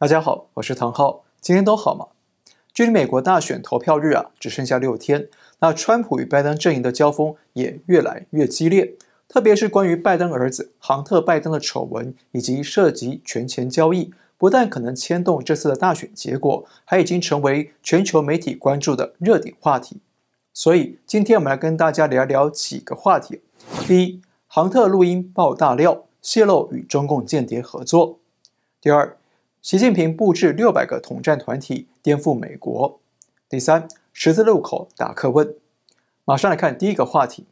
大家好，我是唐浩，今天都好吗？距离美国大选投票日只剩下6天，那川普与拜登阵营的交锋也越来越激烈，特别是关于拜登儿子杭特·拜登的丑闻以及涉及权钱交易，不但可能牵动这次的大选结果，还已经成为全球媒体关注的热点话题。所以今天我们来跟大家聊聊几个话题。第一，杭特录音爆大料，泄露与中共间谍合作。第二，习近平布置600个统战团体，颠覆美国。第三，十字路口答客问。马上来看第一个话题，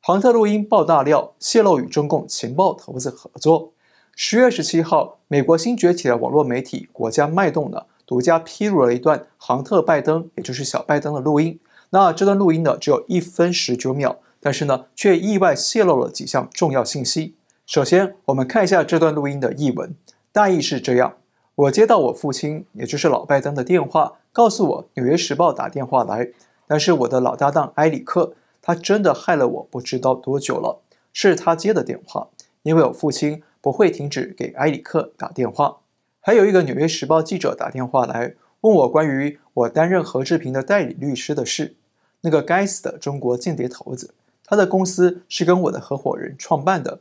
杭特录音爆大料，泄露与中共情报投资合作。10月17号，美国新崛起的网络媒体国家脉动独家披露了一段杭特·拜登，也就是小拜登的录音。那这段录音只有1分19秒，但是却意外泄露了几项重要信息。首先，我们看一下这段录音的译文，大意是这样：我接到我父亲，也就是老拜登的电话，告诉我《纽约时报》打电话来，但是我的老搭档埃里克，他真的害了我不知道多久了，是他接的电话，因为我父亲不会停止给埃里克打电话。还有一个《纽约时报》记者打电话来，问我关于我担任何志平的代理律师的事。那个该死的中国间谍头子，他的公司是跟我的合伙人创办的，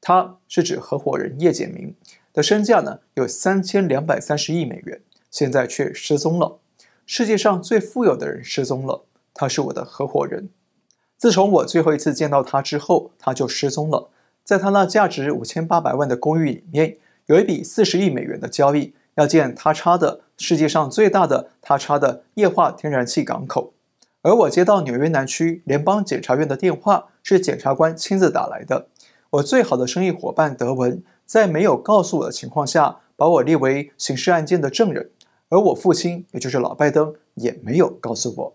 他是指合伙人叶简明的身价有3230亿美元，现在却失踪了。世界上最富有的人失踪了，他是我的合伙人。自从我最后一次见到他之后，他就失踪了。在他那价值5800万的公寓里面，有一笔40亿美元的交易，要建他插的世界上最大的他插的液化天然气港口。而我接到纽约南区联邦检察院的电话，是检察官亲自打来的。我最好的生意伙伴德文，在没有告诉我的情况下，把我列为刑事案件的证人，而我父亲，也就是老拜登，也没有告诉我。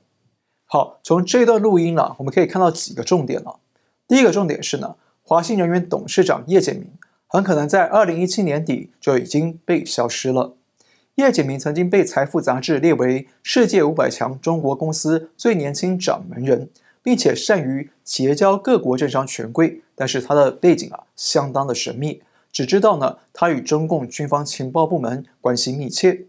好，从这段录音我们可以看到几个重点第一个重点是华信人员董事长叶简明很可能在2017年底就已经被消失了。叶简明曾经被财富杂志列为世界500强中国公司最年轻掌门人，并且善于结交各国政商权贵，但是他的背景相当的神秘，只知道他与中共军方情报部门关系密切。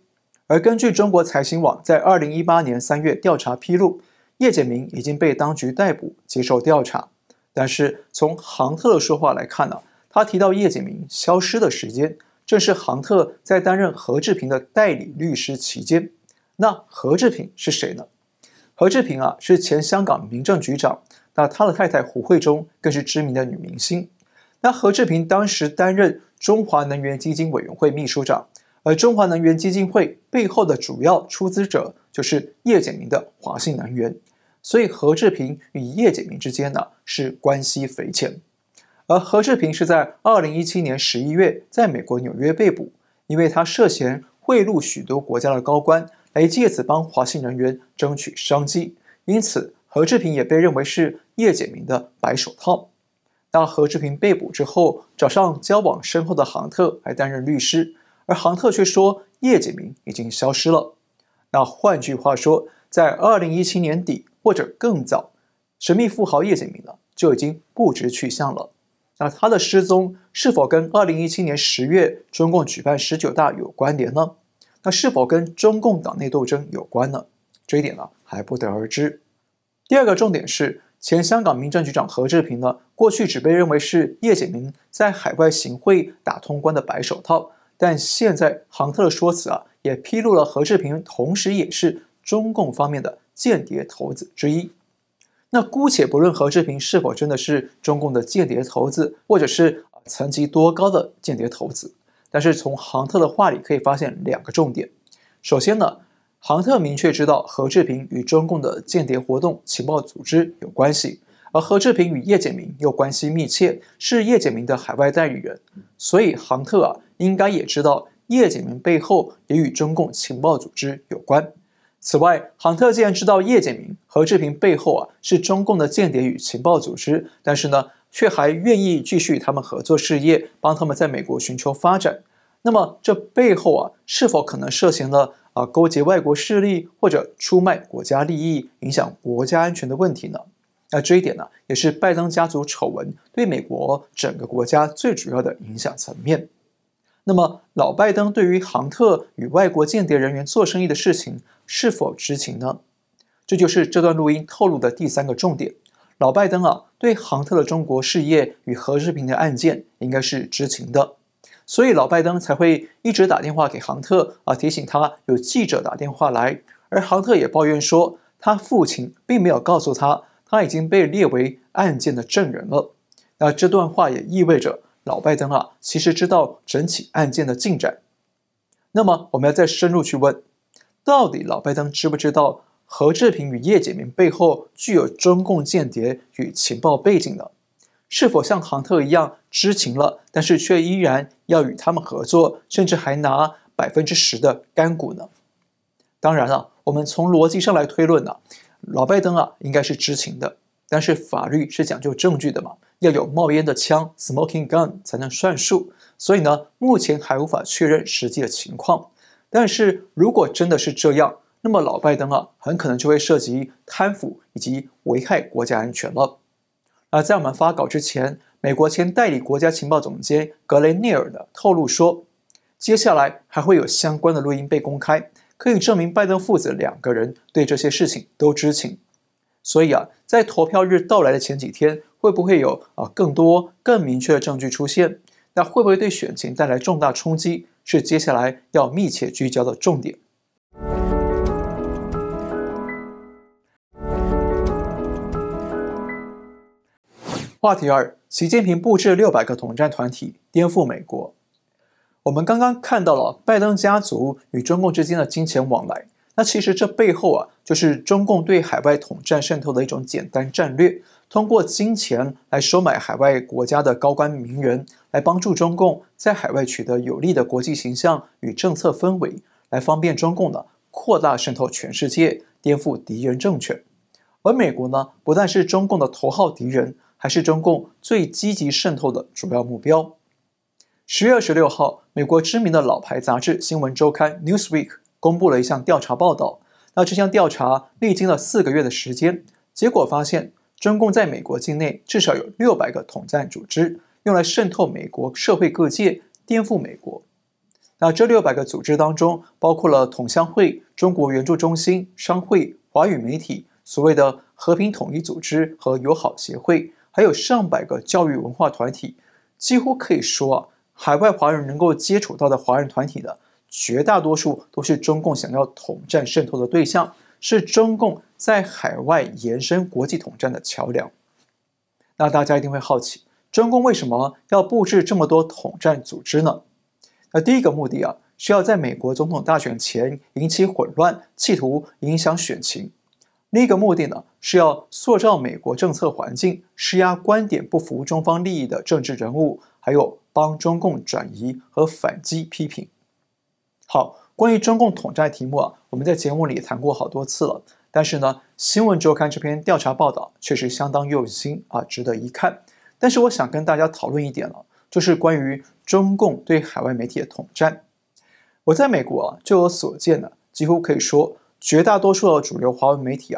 而根据中国财新网在2018年3月调查披露，叶简明已经被当局逮捕接受调查。但是从杭特的说话来看他提到叶简明消失的时间，正是杭特在担任何志平的代理律师期间。那何志平是谁呢？何志平是前香港民政局长，那他的太太胡慧中更是知名的女明星。那何志平当时担任中华能源基金委员会秘书长，而中华能源基金会背后的主要出资者就是叶简明的华信能源。所以何志平与叶简明之间是关系匪浅。而何志平是在2017年11月在美国纽约被捕，因为他涉嫌贿赂许多国家的高官，来借此帮华信能源争取商机，因此何志平也被认为是叶简明的白手套。那何志平被捕之后，找上交往深厚的杭特来担任律师，而杭特却说叶简明已经消失了。那换句话说，在2017年底或者更早，神秘富豪叶简明就已经不知去向了。那他的失踪是否跟2017年10月中共举办19大有关联呢？那是否跟中共党内斗争有关呢？这一点还不得而知。第二个重点是，前香港民政局长何志平过去只被认为是叶简明在海外行贿打通关的白手套，但现在杭特的说辞也披露了何志平同时也是中共方面的间谍头子之一。那姑且不论何志平是否真的是中共的间谍头子，或者是层级多高的间谍头子，但是从杭特的话里可以发现2个重点。首先杭特明确知道何志平与中共的间谍活动情报组织有关系，而何志平与叶简明又关系密切，是叶简明的海外代理人，所以杭特应该也知道叶简明背后也与中共情报组织有关。此外，杭特既然知道叶简明、何志平背后是中共的间谍与情报组织，但是却还愿意继续他们合作事业，帮他们在美国寻求发展。那么这背后是否可能涉嫌了勾结外国势力或者出卖国家利益、影响国家安全的问题呢？那这一点也是拜登家族丑闻对美国整个国家最主要的影响层面。那么，老拜登对于杭特与外国间谍人员做生意的事情是否知情呢？这就是这段录音透露的第三个重点。老拜登对杭特的中国事业与何志平的案件应该是知情的，所以老拜登才会一直打电话给杭特提醒他有记者打电话来，而杭特也抱怨说他父亲并没有告诉他他已经被列为案件的证人了。那这段话也意味着老拜登其实知道整起案件的进展。那么我们要再深入去问，到底老拜登知不知道何志平与叶简明背后具有中共间谍与情报背景呢？是否像杭特一样知情了，但是却依然要与他们合作，甚至还拿 10% 的干股呢？当然了，我们从逻辑上来推论老拜登应该是知情的，但是法律是讲究证据的嘛，要有冒烟的枪 （smoking gun） 才能算数，所以呢，目前还无法确认实际的情况。但是如果真的是这样，那么老拜登很可能就会涉及贪腐以及危害国家安全了。而在我们发稿之前，美国前代理国家情报总监格雷涅尔透露说，接下来还会有相关的录音被公开，可以证明拜登父子两个人对这些事情都知情。所以在投票日到来的前几天，会不会有更多更明确的证据出现？那会不会对选情带来重大冲击，是接下来要密切聚焦的重点。话题二：习近平布置600个统战团体，颠覆美国。我们刚刚看到了拜登家族与中共之间的金钱往来，那其实这背后就是中共对海外统战渗透的一种简单战略，通过金钱来收买海外国家的高官名人，来帮助中共在海外取得有利的国际形象与政策氛围，来方便中共扩大渗透全世界，颠覆敌人政权。而美国呢，不但是中共的头号敌人，还是中共最积极渗透的主要目标。10月26号，美国知名的老牌杂志《新闻周刊》Newsweek 公布了一项调查报道。那这项调查历经了4个月的时间，结果发现中共在美国境内至少有600个统战组织，用来渗透美国社会各界，颠覆美国。那这600个组织当中，包括了统商会、中国援助中心、商会、华语媒体、所谓的和平统一组织和友好协会，还有上百个教育文化团体。几乎可以说海外华人能够接触到的华人团体的绝大多数都是中共想要统战渗透的对象，是中共在海外延伸国际统战的桥梁。那大家一定会好奇，中共为什么要布置这么多统战组织呢？那第一个目的是要在美国总统大选前引起混乱，企图影响选情。另一个目的呢，是要塑造美国政策环境，施压观点不符中方利益的政治人物，还有帮中共转移和反击批评。好，关于中共统战题目我们在节目里也谈过好多次了，但是呢，《新闻周刊》这篇调查报道确实相当用心值得一看。但是我想跟大家讨论一点就是关于中共对海外媒体的统战。我在美国就有所见呢，几乎可以说绝大多数的主流华文媒体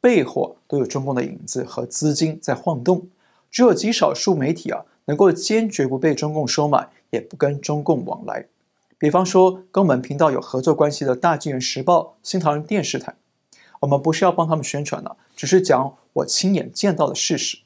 背后都有中共的影子和资金在晃动，只有极少数媒体能够坚决不被中共收买，也不跟中共往来。比方说跟我们频道有合作关系的大纪元时报、新唐人电视台，我们不是要帮他们宣传只是讲我亲眼见到的事实。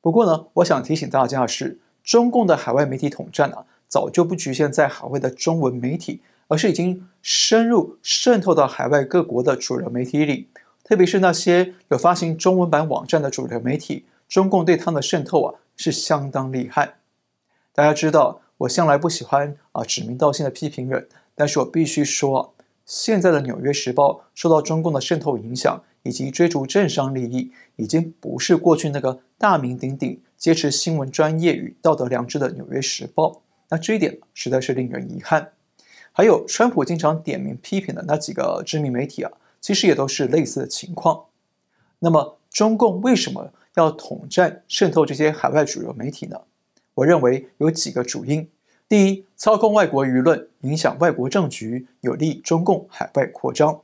不过呢，我想提醒大家的是，中共的海外媒体统战早就不局限在海外的中文媒体，而是已经深入渗透到海外各国的主流媒体里，特别是那些有发行中文版网站的主流媒体，中共对他们的渗透是相当厉害。大家知道，我向来不喜欢指名道姓的批评人，但是我必须说现在的《纽约时报》受到中共的渗透影响以及追逐政商利益，已经不是过去那个大名鼎鼎、坚持新闻专业与道德良知的《纽约时报》。那这一点实在是令人遗憾。还有川普经常点名批评的那几个知名媒体其实也都是类似的情况。那么中共为什么要统战渗透这些海外主流媒体呢？我认为有几个主因。第一，操控外国舆论，影响外国政局，有利中共海外扩张。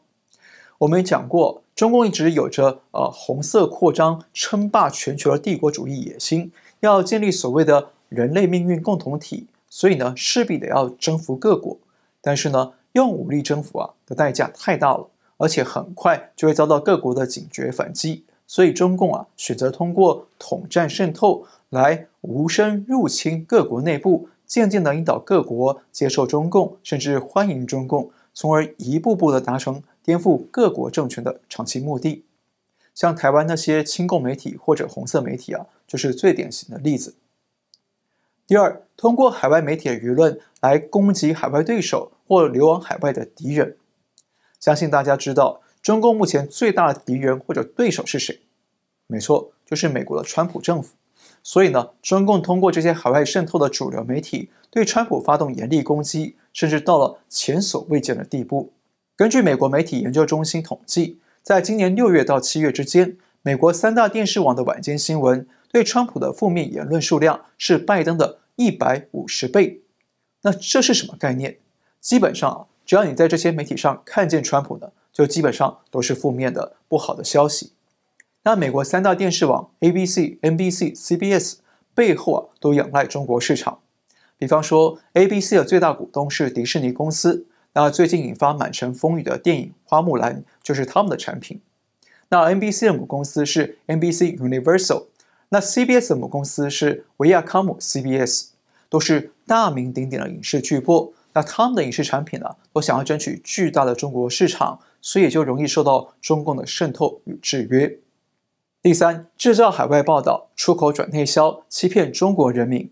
我们讲过，中共一直有着红色扩张、称霸全球的帝国主义野心，要建立所谓的人类命运共同体，所以呢，势必得要征服各国。但是呢，用武力征服的代价太大了，而且很快就会遭到各国的警觉反击。所以中共选择通过统战渗透来无声入侵各国内部，渐渐的引导各国接受中共，甚至欢迎中共，从而一步步的达成颠覆各国政权的长期目的。像台湾那些亲共媒体或者红色媒体就是最典型的例子。第二，通过海外媒体的舆论来攻击海外对手或流亡海外的敌人。相信大家知道，中共目前最大的敌人或者对手是谁？没错，就是美国的川普政府。所以呢，中共通过这些海外渗透的主流媒体，对川普发动严厉攻击，甚至到了前所未见的地步。根据美国媒体研究中心统计，在今年6月到7月之间，美国3大电视网的晚间新闻对川普的负面言论数量是拜登的150倍。那这是什么概念？基本上只要你在这些媒体上看见川普呢，就基本上都是负面的、不好的消息。那美国3大电视网 ABC、NBC、CBS 背后都仰赖中国市场。比方说 ABC 的最大股东是迪士尼公司，那最近引发满城风雨的电影《花木兰》就是他们的产品。那 NBC 的母公司是 NBC Universal， 那 CBS 的母公司是维亚康姆 CBS， 都是大名鼎鼎的影视巨擘。那他们的影视产品都想要争取巨大的中国市场，所以也就容易受到中共的渗透与制约。第三，制造海外报道，出口转内销，欺骗中国人民。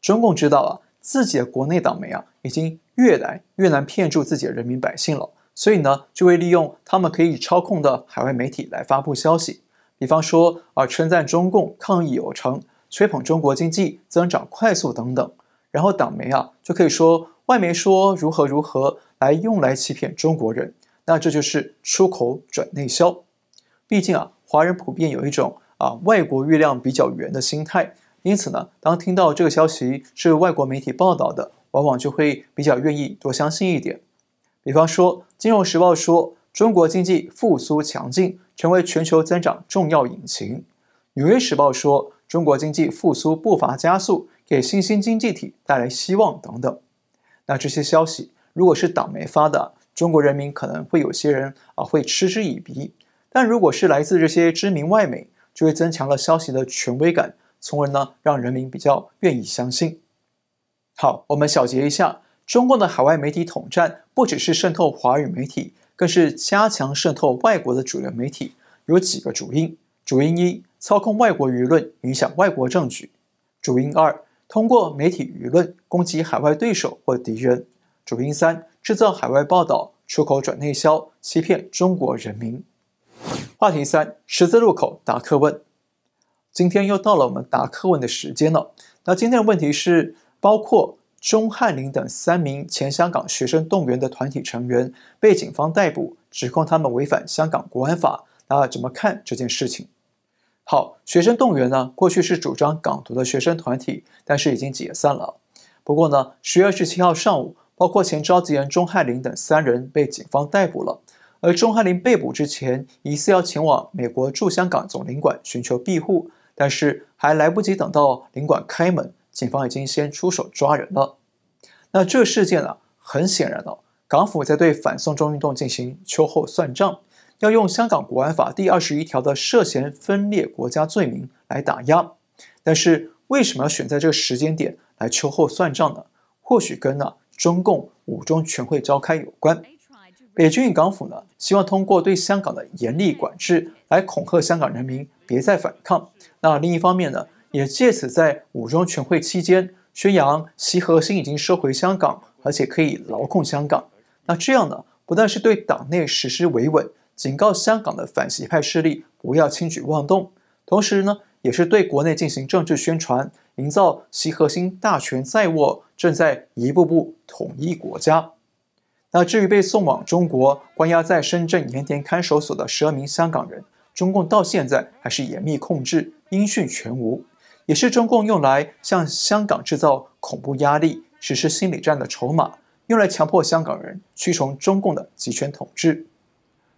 中共知道自己的国内党媒已经越来越难骗住自己的人民百姓了，所以呢，就会利用他们可以操控的海外媒体来发布消息。比方说称赞中共抗疫有成，吹捧中国经济增长快速等等，然后党媒就可以说外媒说如何如何，来用来欺骗中国人。那这就是出口转内销。毕竟华人普遍有一种外国月亮比较圆的心态，因此呢，当听到这个消息是外国媒体报道的，往往就会比较愿意多相信一点。比方说《金融时报》说中国经济复苏强劲，成为全球增长重要引擎；《纽约时报》说中国经济复苏步伐加速，给新兴经济体带来希望等等。那这些消息如果是党媒发的，中国人民可能会有些人会嗤之以鼻，但如果是来自这些知名外媒，就会增强了消息的权威感，从而呢让人民比较愿意相信。好，我们小结一下，中共的海外媒体统战不只是渗透华语媒体，更是加强渗透外国的主流媒体，有几个主因。主因一，操控外国舆论，影响外国政局。主因二，通过媒体舆论攻击海外对手或敌人。主因三，制造海外报道，出口转内销，欺骗中国人民。话题三，十字路口答客问。今天又到了我们答客问的时间了。那今天的问题是，包括钟汉林等3名前香港学生动员的团体成员被警方逮捕，指控他们违反香港国安法，那怎么看这件事情？好，学生动员呢，过去是主张港独的学生团体，但是已经解散了。不过呢，10月27号上午，包括前召集人钟汉林等3人被警方逮捕了。而钟汉林被捕之前，疑似要前往美国驻香港总领馆寻求庇护，但是还来不及等到领馆开门，警方已经先出手抓人了。那这事件很显然港府在对反送中运动进行秋后算账，要用香港国安法第21条的涉嫌分裂国家罪名来打压。但是为什么要选在这个时间点来秋后算账呢？或许跟中共五中全会召开有关。北京与港府呢，希望通过对香港的严厉管制来恐吓香港人民别再反抗。那另一方面呢，也借此在五中全会期间宣扬习核心已经收回香港，而且可以牢控香港。那这样呢，不但是对党内实施维稳，警告香港的反习派势力不要轻举妄动，同时呢，也是对国内进行政治宣传，营造习核心大权在握，正在一步步统一国家。那至于被送往中国关押在深圳盐田看守所的12名香港人，中共到现在还是严密控制，音讯全无。也是中共用来向香港制造恐怖压力，实施心理战的筹码，用来强迫香港人屈从中共的集权统治。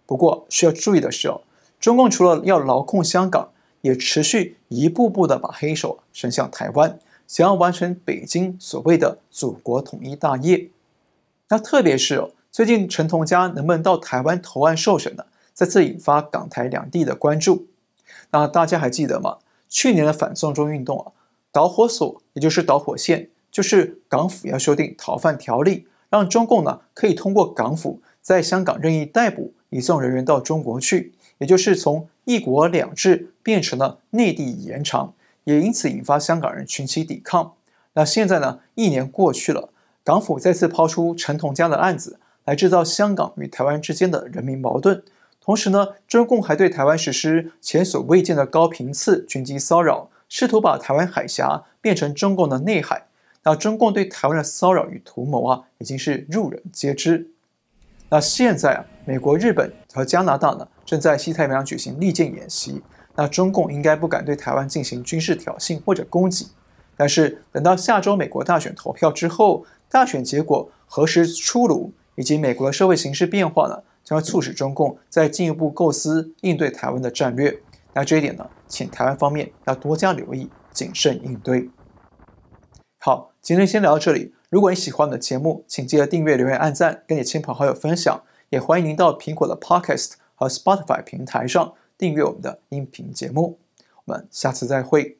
不过需要注意的是，中共除了要牢控香港，也持续一步步的把黑手伸向台湾，想要完成北京所谓的祖国统一大业。那特别是最近陈同佳能不能到台湾投案受审呢，再次引发港台两地的关注。那大家还记得吗？去年的反送中运动导火索也就是导火线，就是港府要修订逃犯条例，让中共呢可以通过港府在香港任意逮捕移送人员到中国去，也就是从一国两制变成了内地延长，也因此引发香港人群起抵抗。那现在呢，1年过去了，港府再次抛出陈同佳的案子来制造香港与台湾之间的人民矛盾，同时呢，中共还对台湾实施前所未见的高频次军机骚扰，试图把台湾海峡变成中共的内海。那中共对台湾的骚扰与图谋已经是路人皆知。那现在美国、日本和加拿大呢正在西太平洋举行利剑演习，那中共应该不敢对台湾进行军事挑衅或者攻击。但是等到下周美国大选投票之后，大选结果何时出炉，以及美国的社会形势变化呢，将会促使中共再进一步构思应对台湾的战略。那这一点呢，请台湾方面要多加留意，谨慎应对。好，今天先聊到这里。如果你喜欢我们的节目，请记得订阅、留言、按赞，跟你亲朋好友分享。也欢迎您到苹果的 Podcast 和 Spotify 平台上订阅我们的音频节目。我们下次再会。